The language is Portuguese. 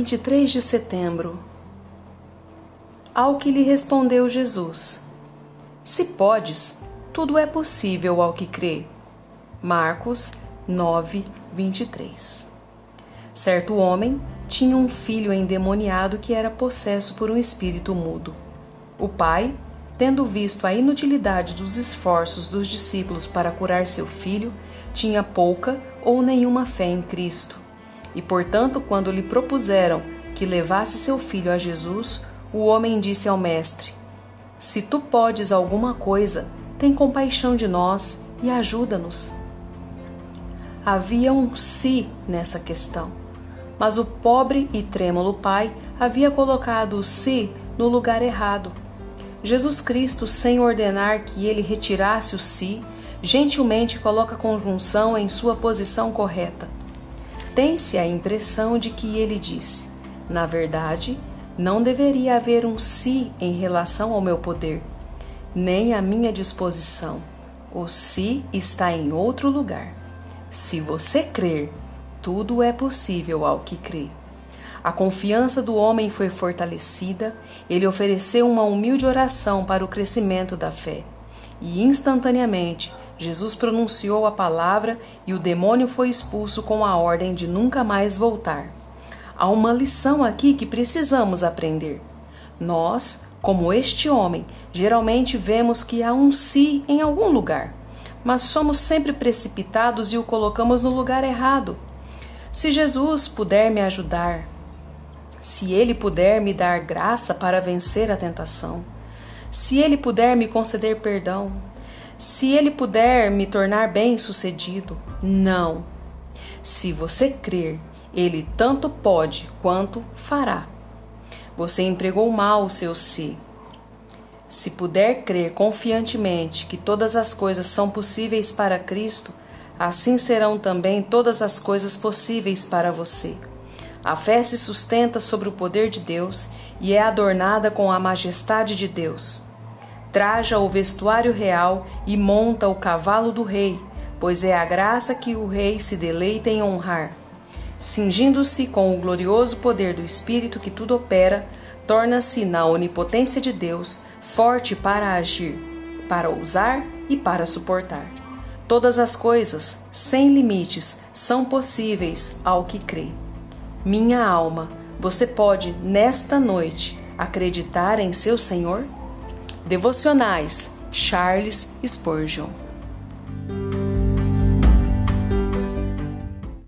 23 de setembro. Ao que lhe respondeu Jesus: Se podes, tudo é possível ao que crê. Marcos 9, 23. Certo homem tinha um filho endemoniado que era possesso por um espírito mudo. O pai, tendo visto a inutilidade dos esforços dos discípulos para curar seu filho, tinha pouca ou nenhuma fé em Cristo. E, portanto, quando lhe propuseram que levasse seu filho a Jesus, o homem disse ao mestre: Se tu podes alguma coisa, tem compaixão de nós e ajuda-nos. Havia um si nessa questão, mas o pobre e trêmulo pai havia colocado o si no lugar errado. Jesus Cristo, sem ordenar que ele retirasse o si, gentilmente coloca a conjunção em sua posição correta. Tem-se a impressão de que ele disse: Na verdade, não deveria haver um si em relação ao meu poder, nem à minha disposição. O si está em outro lugar. Se você crer, tudo é possível ao que crê. A confiança do homem foi fortalecida, ele ofereceu uma humilde oração para o crescimento da fé. E instantaneamente, Jesus pronunciou a palavra e o demônio foi expulso com a ordem de nunca mais voltar. Há uma lição aqui que precisamos aprender. Nós, como este homem, geralmente vemos que há um si em algum lugar, mas somos sempre precipitados e o colocamos no lugar errado. Se Jesus puder me ajudar, se Ele puder me dar graça para vencer a tentação, se Ele puder me conceder perdão, se Ele puder me tornar bem-sucedido, não. Se você crer, Ele tanto pode quanto fará. Você empregou mal o seu si. Se puder crer confiantemente que todas as coisas são possíveis para Cristo, assim serão também todas as coisas possíveis para você. A fé se sustenta sobre o poder de Deus e é adornada com a majestade de Deus. Traja o vestuário real e monta o cavalo do rei, pois é a graça que o rei se deleita em honrar. Cingindo-se com o glorioso poder do Espírito que tudo opera, torna-se na onipotência de Deus forte para agir, para ousar e para suportar. Todas as coisas, sem limites, são possíveis ao que crê. Minha alma, você pode, nesta noite, acreditar em seu Senhor? Devocionais, Charles Spurgeon.